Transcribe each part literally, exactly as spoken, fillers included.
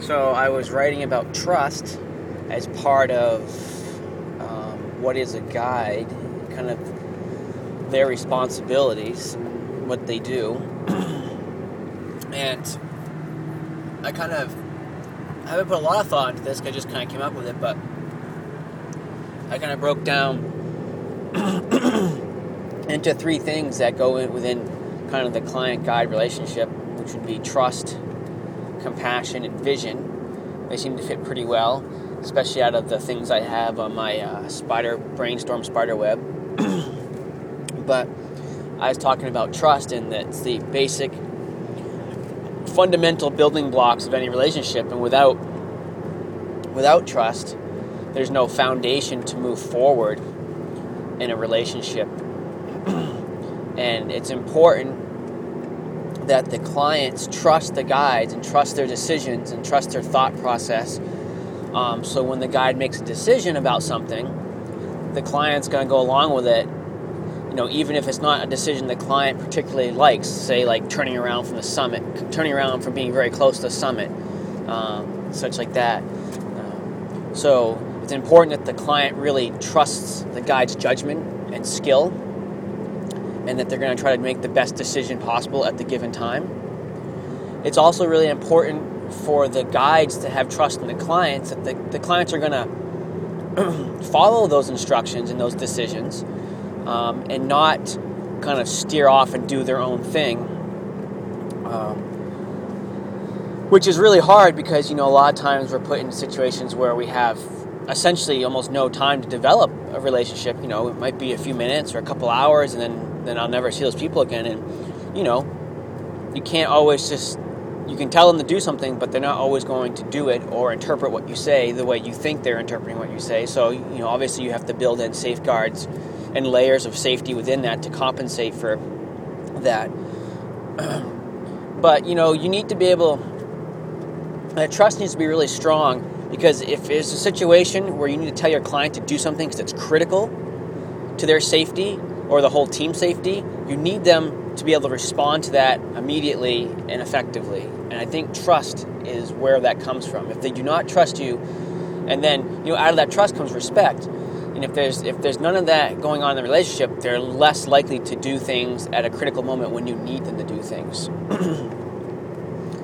So I was writing about trust as part of um, what is a guide, kind of their responsibilities, what they do. And I kind of, I haven't put a lot of thought into this, I just kind of came up with it, but I kind of broke down into three things that go in within kind of the client-guide relationship, which would be trust, compassion, and vision. They seem to fit pretty well, especially out of the things I have on my uh, spider brainstorm spider web. But I was talking about trust, and that's the basic fundamental building blocks of any relationship, and without without trust, there's no foundation to move forward in a relationship. And it's important that the clients trust the guides and trust their decisions and trust their thought process. Um, so when the guide makes a decision about something, the client's going to go along with it, you know, even if it's not a decision the client particularly likes, say like turning around from the summit, turning around from being very close to the summit, um, such like that. Um, so it's important that the client really trusts the guide's judgment and skill, and that they're going to try to make the best decision possible at the given time. It's also really important for the guides to have trust in the clients, that the, the clients are going to follow those instructions and those decisions, um, and not kind of steer off and do their own thing, um, which is really hard because, you know, a lot of times we're put in situations where we have essentially almost no time to develop a relationship. You know, it might be a few minutes or a couple hours, and then then I'll never see those people again. And, you know, you can't always just, you can tell them to do something, but they're not always going to do it or interpret what you say the way you think they're interpreting what you say. So, you know, obviously you have to build in safeguards and layers of safety within that to compensate for that. But, you know, you need to be able, uh, trust needs to be really strong, because if there's a situation where you need to tell your client to do something because it's critical to their safety or the whole team safety, you need them to be able to respond to that immediately and effectively. And I think trust is where that comes from. If they do not trust you, and then, you know, out of that trust comes respect. And if there's if there's none of that going on in the relationship, they're less likely to do things at a critical moment when you need them to do things.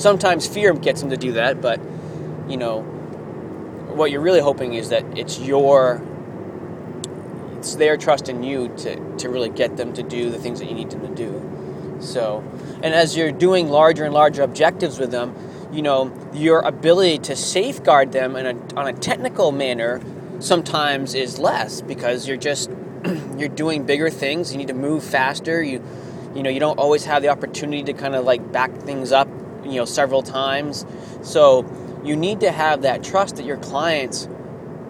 Sometimes fear gets them to do that, but, you know, what you're really hoping is that it's your It's their trust in you to, to really get them to do the things that you need them to do. So, and as you're doing larger and larger objectives with them, you know, your ability to safeguard them in a, on a technical manner sometimes is less, because you're just you're doing bigger things. You need to move faster. You, you know, you don't always have the opportunity to kind of like back things up, you know, several times. So you need to have that trust that your clients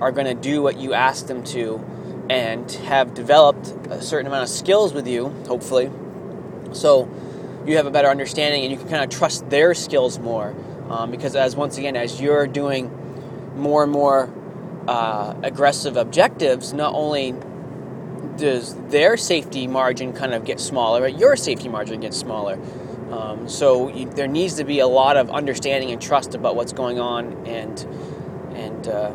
are going to do what you ask them to, and have developed a certain amount of skills with you, hopefully, so you have a better understanding and you can kind of trust their skills more, um, because as once again, as you're doing more and more uh, aggressive objectives, not only does their safety margin kind of get smaller, but your safety margin gets smaller. Um, so you, there needs to be a lot of understanding and trust about what's going on, and and uh,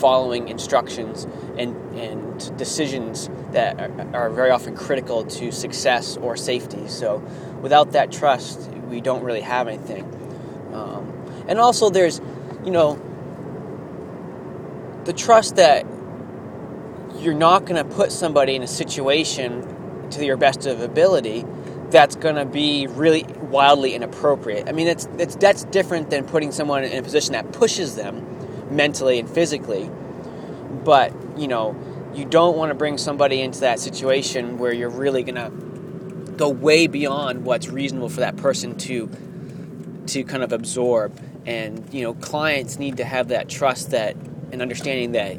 following instructions and, and decisions that are, are very often critical to success or safety. So without that trust, we don't really have anything. Um, and also there's, you know, the trust that you're not going to put somebody in a situation to your best of ability that's going to be really wildly inappropriate. I mean, it's, it's, that's different than putting someone in a position that pushes them mentally and physically, but, you know, you don't want to bring somebody into that situation where you're really gonna go way beyond what's reasonable for that person to to kind of absorb. And, you know, clients need to have that trust that and understanding that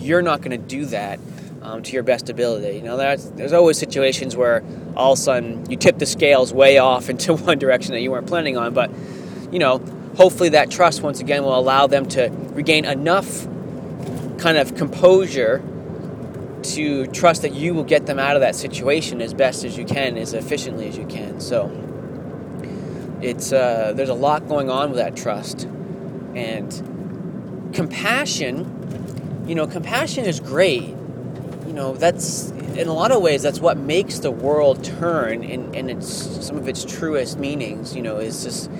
you're not going to do that um, to your best ability. You know, that's, there's always situations where all of a sudden you tip the scales way off into one direction that you weren't planning on, but, you know, hopefully that trust, once again, will allow them to regain enough kind of composure to trust that you will get them out of that situation as best as you can, as efficiently as you can. So It's uh, there's a lot going on with that trust. And compassion, you know, compassion is great. You know, that's, in a lot of ways, that's what makes the world turn in, in its, some of its truest meanings, you know, is just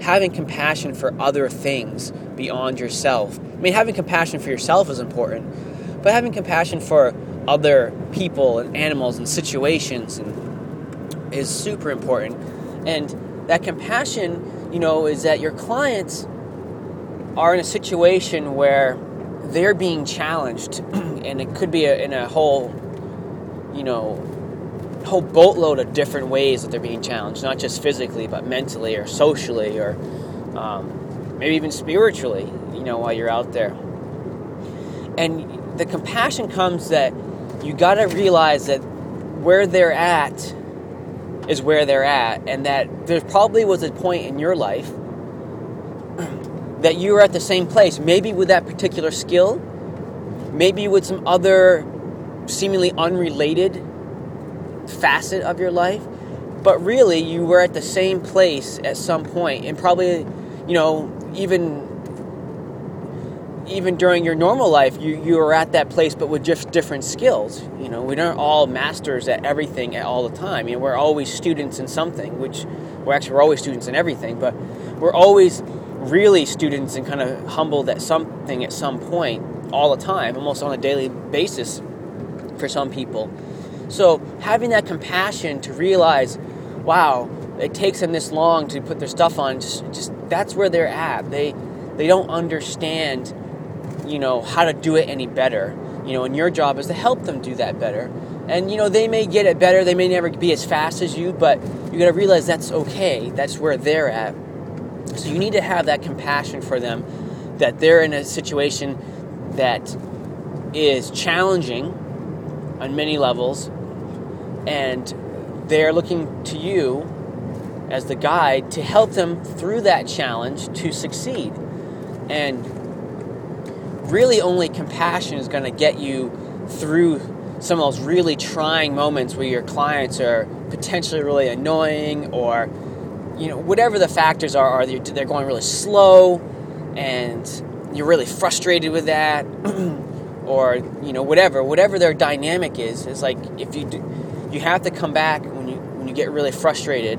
having compassion for other things beyond yourself. I mean, having compassion for yourself is important, but having compassion for other people and animals and situations and is super important. And that compassion, you know, is that your clients are in a situation where they're being challenged, and it could be a, in a whole, you know, whole boatload of different ways that they're being challenged, not just physically, but mentally or socially or um, maybe even spiritually, you know, while you're out there. And the compassion comes that you got to realize that where they're at is where they're at, and that there probably was a point in your life that you were at the same place, maybe with that particular skill, maybe with some other seemingly unrelated facet of your life, but really you were at the same place at some point, and probably, you know, even even during your normal life, you, you were at that place, but with just different skills. You know, we aren't all masters at everything at all the time. You know, we're always students in something, which, well, actually, we're always students in everything, but we're always really students and kind of humbled at something at some point all the time, almost on a daily basis for some people. So having that compassion to realize, wow, it takes them this long to put their stuff on, just, just that's where they're at. They they don't understand, you know, how to do it any better. You know, and your job is to help them do that better. And, you know, they may get it better, they may never be as fast as you, but you got to realize that's okay. That's where they're at. So you need to have that compassion for them, that they're in a situation that is challenging on many levels, and they're looking to you as the guide to help them through that challenge to succeed. And really only compassion is going to get you through some of those really trying moments where your clients are potentially really annoying, or you know, whatever the factors are, are they're going really slow and you're really frustrated with that, or, you know, whatever, whatever their dynamic is. It's like, if you do, you have to come back when you, when you get really frustrated,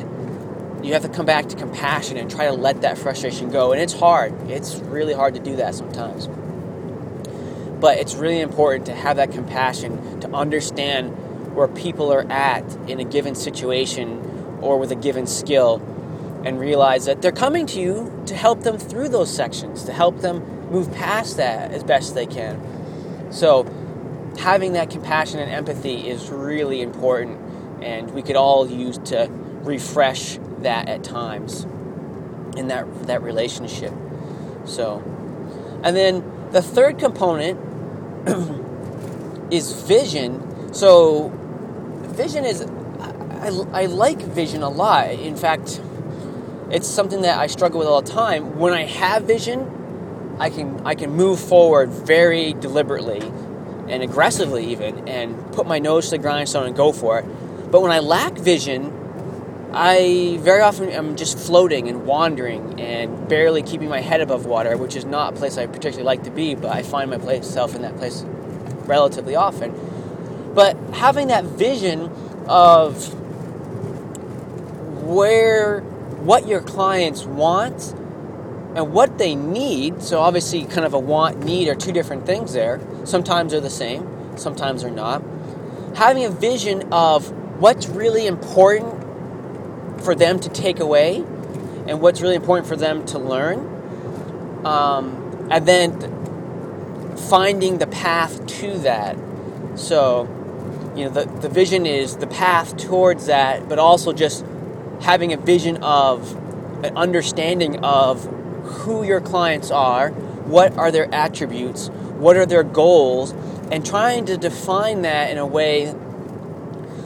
you have to come back to compassion and try to let that frustration go. And it's hard. It's really hard to do that sometimes. But it's really important to have that compassion, to understand where people are at in a given situation or with a given skill, and realize that they're coming to you to help them through those sections, to help them move past that as best they can. So having that compassion and empathy is really important, and we could all use to refresh that at times in that, that relationship. So, and then the third component is vision. So vision is, I, I like vision a lot. In fact, it's something that I struggle with all the time. When I have vision, I can I can move forward very deliberately and aggressively even, and put my nose to the grindstone and go for it. But when I lack vision, I very often am just floating and wandering and barely keeping my head above water, which is not a place I particularly like to be, but I find myself in that place relatively often. But having that vision of where, what your clients want and what they need. So obviously kind of a want, need are two different things there. Sometimes they're the same, sometimes they're not. Having a vision of what's really important for them to take away and what's really important for them to learn. Um, and then finding the path to that. So, you know, the, the vision is the path towards that, but also just having a vision of an understanding of who your clients are, what are their attributes, what are their goals, and trying to define that in a way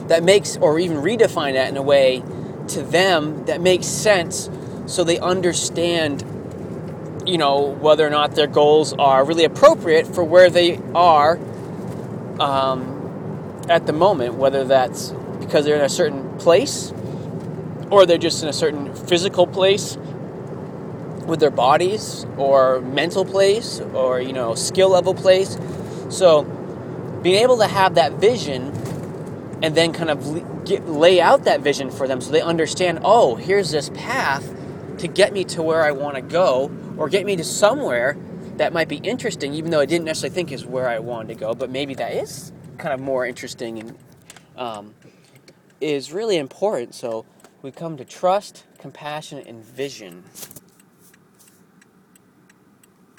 that makes, or even redefine that in a way to them that makes sense, so they understand, you know, whether or not their goals are really appropriate for where they are um, at the moment, whether that's because they're in a certain place, or they're just in a certain physical place with their bodies, or mental place, or, you know, skill level place. So being able to have that vision and then kind of get, lay out that vision for them so they understand, oh, here's this path to get me to where I want to go, or get me to somewhere that might be interesting, even though I didn't necessarily think is where I wanted to go, but maybe that is kind of more interesting, and um, is really important. So we come to trust, compassion, and vision.